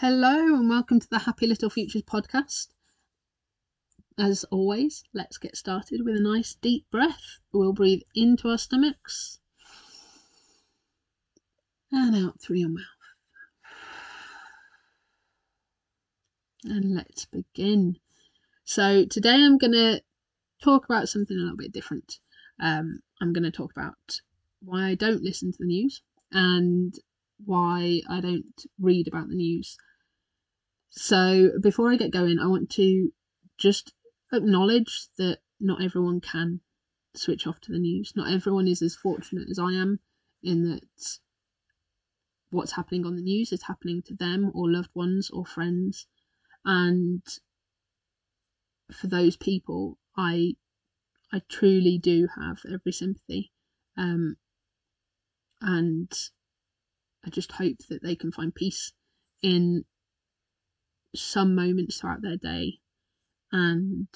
Hello and welcome to the Happy Little Futures podcast. As always, let's get started with a nice deep breath. We'll breathe into our stomachs and out through your mouth. And let's begin. So today I'm going to talk about something a little bit different. I'm going to talk about why I don't listen to the news and why I don't read about the news. So before I get going, I want to just acknowledge that not everyone can switch off to the news. Not everyone is as fortunate as I am in that what's happening on the news is happening to them or loved ones or friends. And for those people, I truly do have every sympathy. And I just hope that they can find peace in some moments throughout their day, and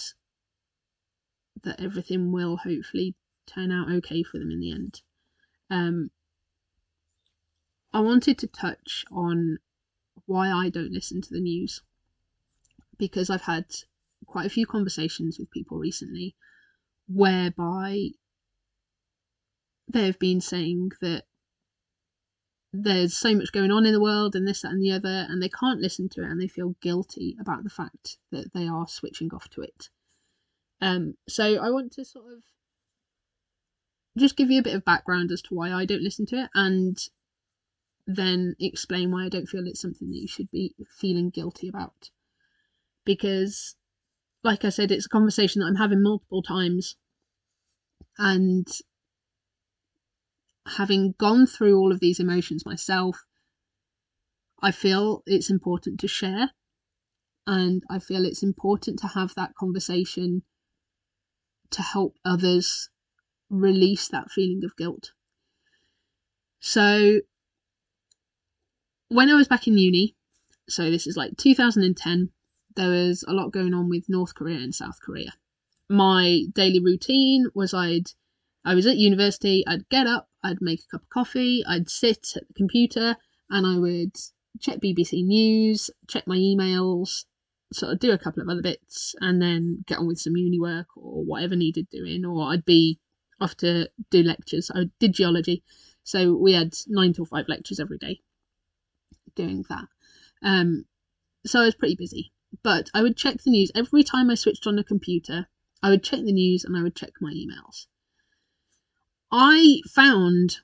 that everything will hopefully turn out okay for them in the end. I wanted to touch on why I don't listen to the news, because I've had quite a few conversations with people recently whereby they've been saying that there's so much going on in the world and this, that and the other, and they can't listen to it and they feel guilty about the fact that they are switching off to it. So I want to sort of just give you a bit of background as to why I don't listen to it, and then explain why I don't feel it's something that you should be feeling guilty about. Because, like I said, it's a conversation that I'm having multiple times, and having gone through all of these emotions myself, I feel it's important to share, and I feel it's important to have that conversation to help others release that feeling of guilt. So when I was back in uni, so this is like 2010, there was a lot going on with North Korea and South Korea. My daily routine was I was at university, I'd get up, I'd make a cup of coffee, I'd sit at the computer and I would check BBC News, check my emails, sort of do a couple of other bits, and then get on with some uni work or whatever needed doing, or I'd be off to do lectures. I did geology, so we had 9 till 5 lectures every day doing that. So I was pretty busy, but I would check the news. Every time I switched on the computer, I would check the news and I would check my emails. I found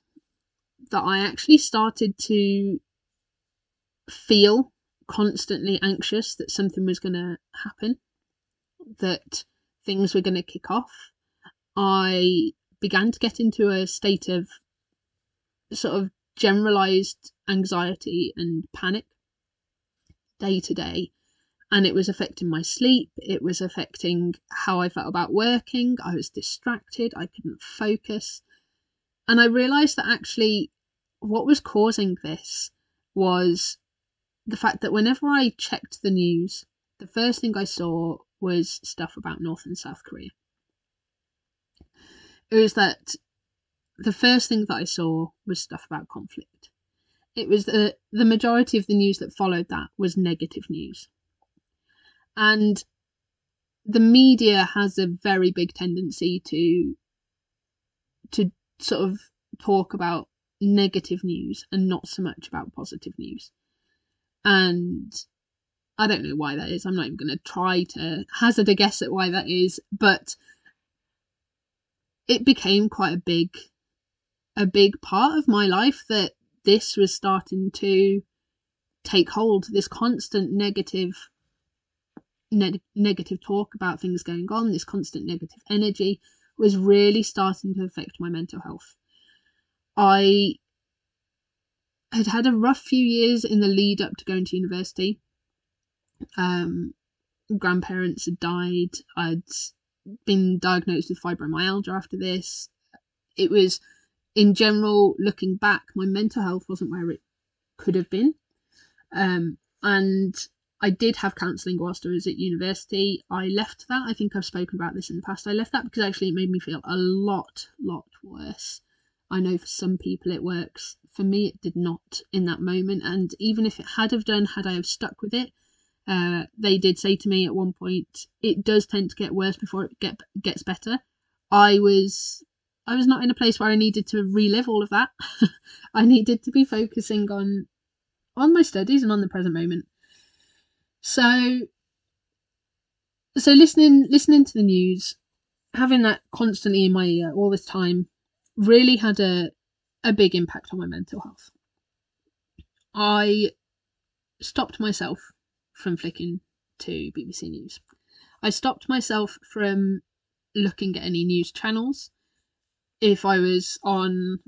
that I actually started to feel constantly anxious that something was going to happen, that things were going to kick off. I began to get into a state of sort of generalized anxiety and panic day to day. And it was affecting my sleep, it was affecting how I felt about working, I was distracted, I couldn't focus. And I realised that actually what was causing this was the fact that whenever I checked the news, the first thing I saw was stuff about North and South Korea. It was that the first thing that I saw was stuff about conflict. It was the majority of the news that followed that was negative news. And the media has a very big tendency to sort of talk about negative news and not so much about positive news. And I don't know why that is. I'm not even going to try to hazard a guess at why that is, but it became quite a big part of my life that this was starting to take hold, this constant negative talk about things going on, this constant negative energy was really starting to affect my mental health. I had had a rough few years in the lead up to going to university. Grandparents had died. I'd been diagnosed with fibromyalgia after this. It was, in general, looking back, my mental health wasn't where it could have been. And I did have counselling whilst I was at university. I left that. I think I've spoken about this in the past. I left that because actually it made me feel a lot worse. I know for some people it works. For me, it did not in that moment. And even if it had have done, had I have stuck with it, they did say to me at one point, it does tend to get worse before it gets better. I was not in a place where I needed to relive all of that. I needed to be focusing on my studies and on the present moment. So listening to the news, having that constantly in my ear all this time, really had a big impact on my mental health. I stopped myself from flicking to BBC News. I stopped myself from looking at any news channels. If I was on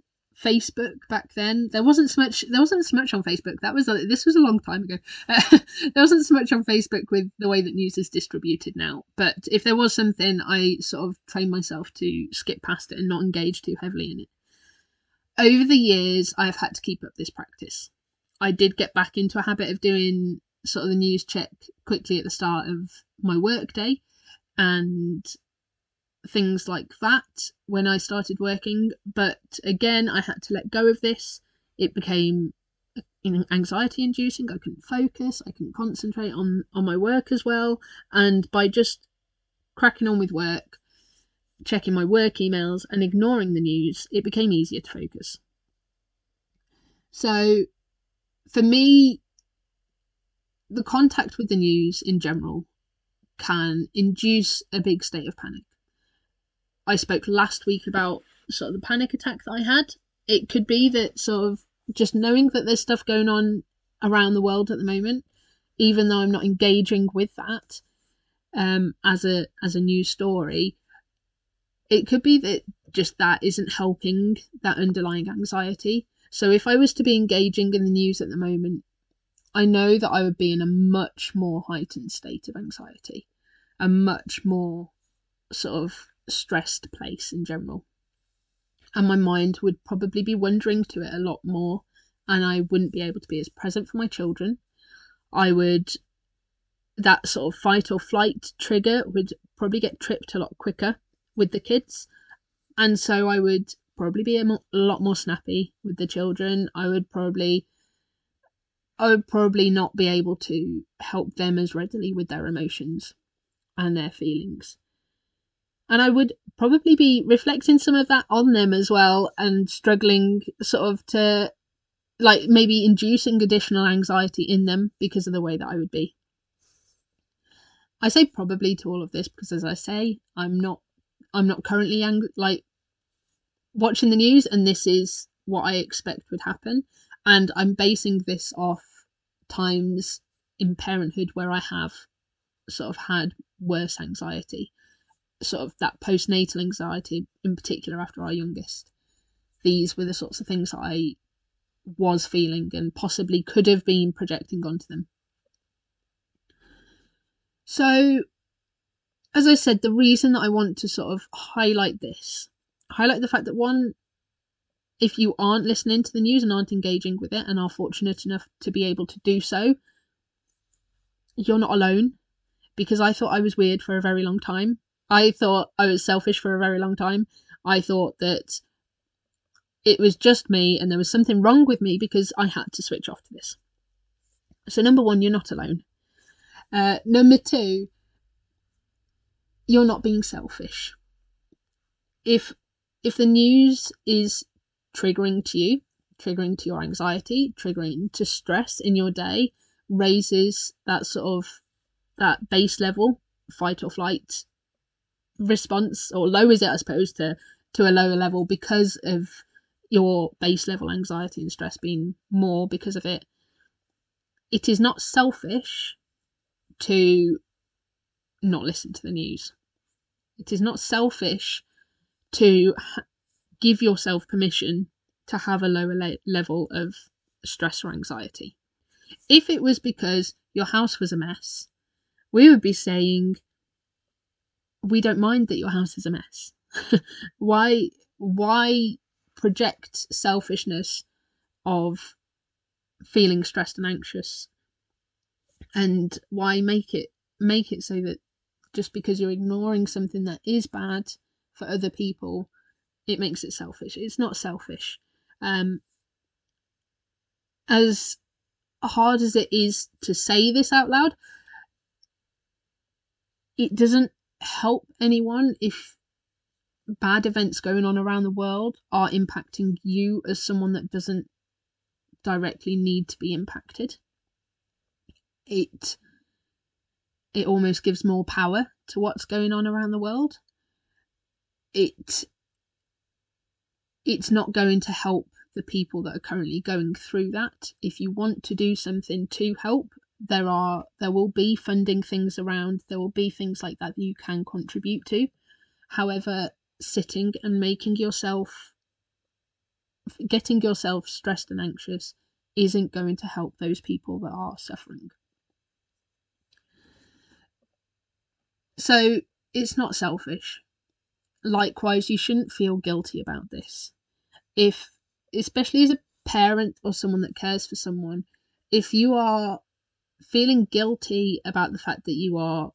Facebook back then, there wasn't so much on Facebook. This was a long time ago. There wasn't so much on Facebook with the way that news is distributed now. But if there was something, I sort of trained myself to skip past it and not engage too heavily in it. Over the years, I've had to keep up this practice. I did get back into a habit of doing sort of the news check quickly at the start of my work day and things like that when I started working, but again, I had to let go of this. It became, anxiety inducing. I couldn't focus, I couldn't concentrate on my work as well, and by just cracking on with work, checking my work emails and ignoring the news, it became easier to focus. So for me, the contact with the news in general can induce a big state of panic. I spoke last week about sort of the panic attack that I had. It could be that sort of just knowing that there's stuff going on around the world at the moment, even though I'm not engaging with that as a news story, it could be that just that isn't helping that underlying anxiety. So if I was to be engaging in the news at the moment, I know that I would be in a much more heightened state of anxiety, a much more sort of stressed place in general, and my mind would probably be wandering to it a lot more, and I wouldn't be able to be as present for my children. That sort of fight or flight trigger would probably get tripped a lot quicker with the kids, and so I would probably be a lot more snappy with the children. I would probably not be able to help them as readily with their emotions and their feelings. And I would probably be reflecting some of that on them as well, and struggling sort of to, like, maybe inducing additional anxiety in them because of the way that I would be. I say probably to all of this because, as I say, I'm not currently watching the news, and this is what I expect would happen. And I'm basing this off times in parenthood where I have sort of had worse anxiety. Sort of that postnatal anxiety in particular after our youngest. These were the sorts of things that I was feeling and possibly could have been projecting onto them. So, as I said, the reason that I want to sort of highlight the fact that, one, if you aren't listening to the news and aren't engaging with it and are fortunate enough to be able to do so, you're not alone, because I thought I was weird for a very long time. I thought I was selfish for a very long time. I thought that it was just me and there was something wrong with me because I had to switch off to this. So, number one, you're not alone. Number two, you're not being selfish. If the news is triggering to you, triggering to your anxiety, triggering to stress in your day, raises that sort of, that base level, fight or flight response, or lowers it, I suppose, to a lower level because of your base level anxiety and stress being more because of it. It is not selfish to not listen to the news. It is not selfish to give yourself permission to have a lower level of stress or anxiety. If it was because your house was a mess, we would be saying, we don't mind that your house is a mess. Why project selfishness of feeling stressed and anxious? And why make it so that just because you're ignoring something that is bad for other people, it makes it selfish? It's not selfish. as hard as it is to say this out loud, it doesn't help anyone if bad events going on around the world are impacting you as someone that doesn't directly need to be impacted. It almost gives more power to what's going on around the world. It's not going to help the people that are currently going through that. If you want to do something to help, there will be funding things around, there will be things like that you can contribute to. However, sitting and getting yourself stressed and anxious isn't going to help those people that are suffering. So it's not selfish. Likewise, you shouldn't feel guilty about this. If, especially as a parent or someone that cares for someone, if you are feeling guilty about the fact that you are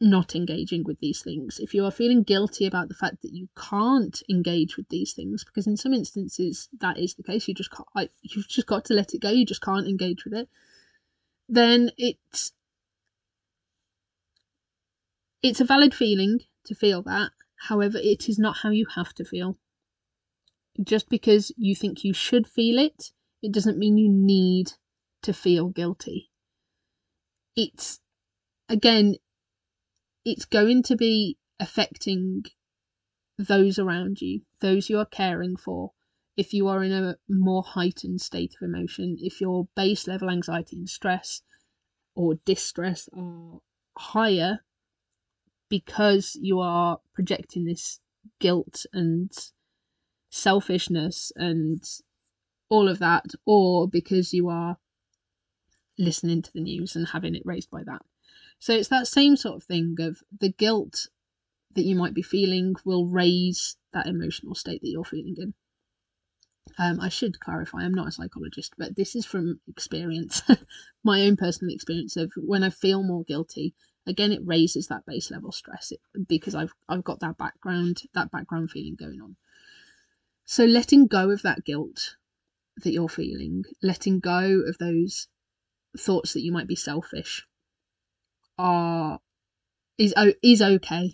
not engaging with these things, if you are feeling guilty about the fact that you can't engage with these things, because in some instances that is the case, you've just got to let it go, you just can't engage with it, then it's a valid feeling to feel that. However, it is not how you have to feel. Just because you think you should feel it, it doesn't mean you need to feel guilty. It's going to be affecting those around you, those you are caring for. If you are in a more heightened state of emotion, if your base level anxiety and stress or distress are higher because you are projecting this guilt and selfishness and all of that, or because you are listening to the news and having it raised by that. So it's that same sort of thing of the guilt that you might be feeling will raise that emotional state that you're feeling in. I should clarify, I'm not a psychologist, but this is from experience, my own personal experience of when I feel more guilty, again, it raises that base level stress because I've got that background feeling going on. So letting go of that guilt that you're feeling, letting go of those thoughts that you might be selfish, is okay,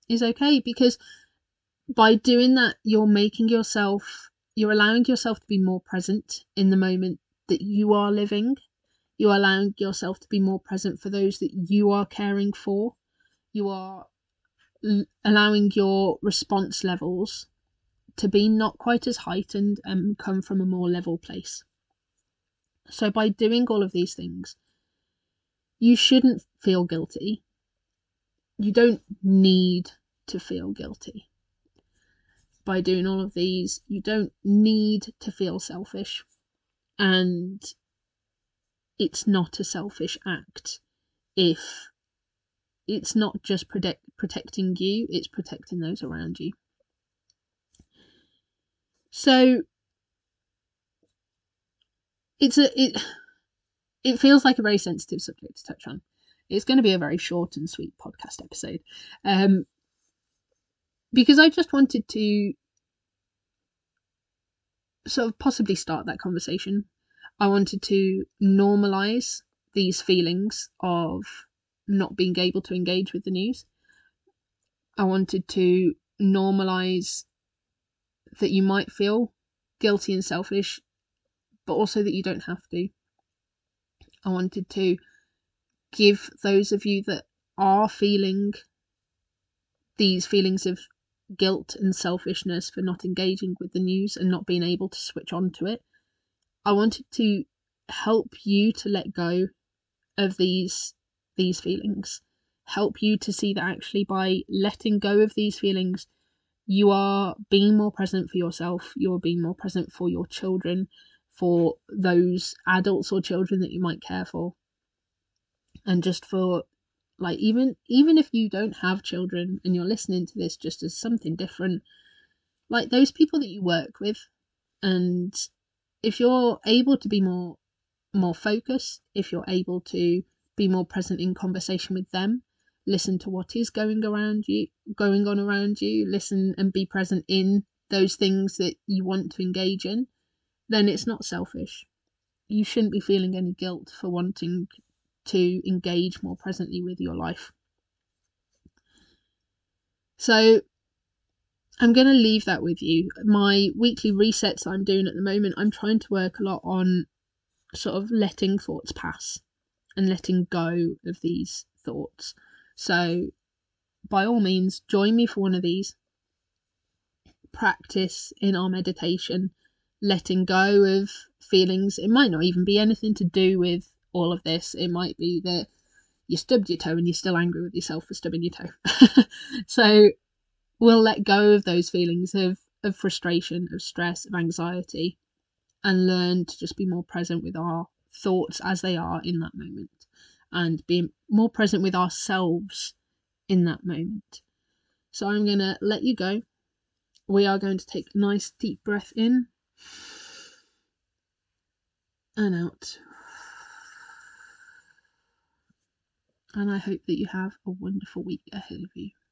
because by doing that you're allowing yourself to be more present in the moment that you are living. You're allowing yourself to be more present for those that you are caring for. You are allowing your response levels to be not quite as heightened and come from a more level place. So by doing all of these things, you shouldn't feel guilty. You don't need to feel guilty. By doing all of these, you don't need to feel selfish. And it's not a selfish act if it's not just protecting you, it's protecting those around you. So it feels like a very sensitive subject to touch on. It's going to be a very short and sweet podcast episode, because I just wanted to sort of possibly start that conversation. I wanted to normalise these feelings of not being able to engage with the news. I wanted to normalise that you might feel guilty and selfish, but also that you don't have to. I wanted to give those of you that are feeling these feelings of guilt and selfishness for not engaging with the news and not being able to switch on to it, I wanted to help you to let go of these feelings, help you to see that actually by letting go of these feelings, you are being more present for yourself, you're being more present for your children, for those adults or children that you might care for. And just for, like, even if you don't have children and you're listening to this just as something different, like those people that you work with, and if you're able to be more focused, if you're able to be more present in conversation with them, listen to what is going on around you, listen and be present in those things that you want to engage in, then it's not selfish. You shouldn't be feeling any guilt for wanting to engage more presently with your life. So I'm going to leave that with you. My weekly resets that I'm doing at the moment, I'm trying to work a lot on sort of letting thoughts pass and letting go of these thoughts. So by all means, join me for one of these. Practice in our meditation, letting go of feelings. It might not even be anything to do with all of this. It might be that you stubbed your toe and you're still angry with yourself for stubbing your toe. So we'll let go of those feelings of frustration, of stress, of anxiety, and learn to just be more present with our thoughts as they are in that moment, and be more present with ourselves in that moment. So I'm going to let you go. We are going to take a nice deep breath in and out. And I hope that you have a wonderful week ahead of you.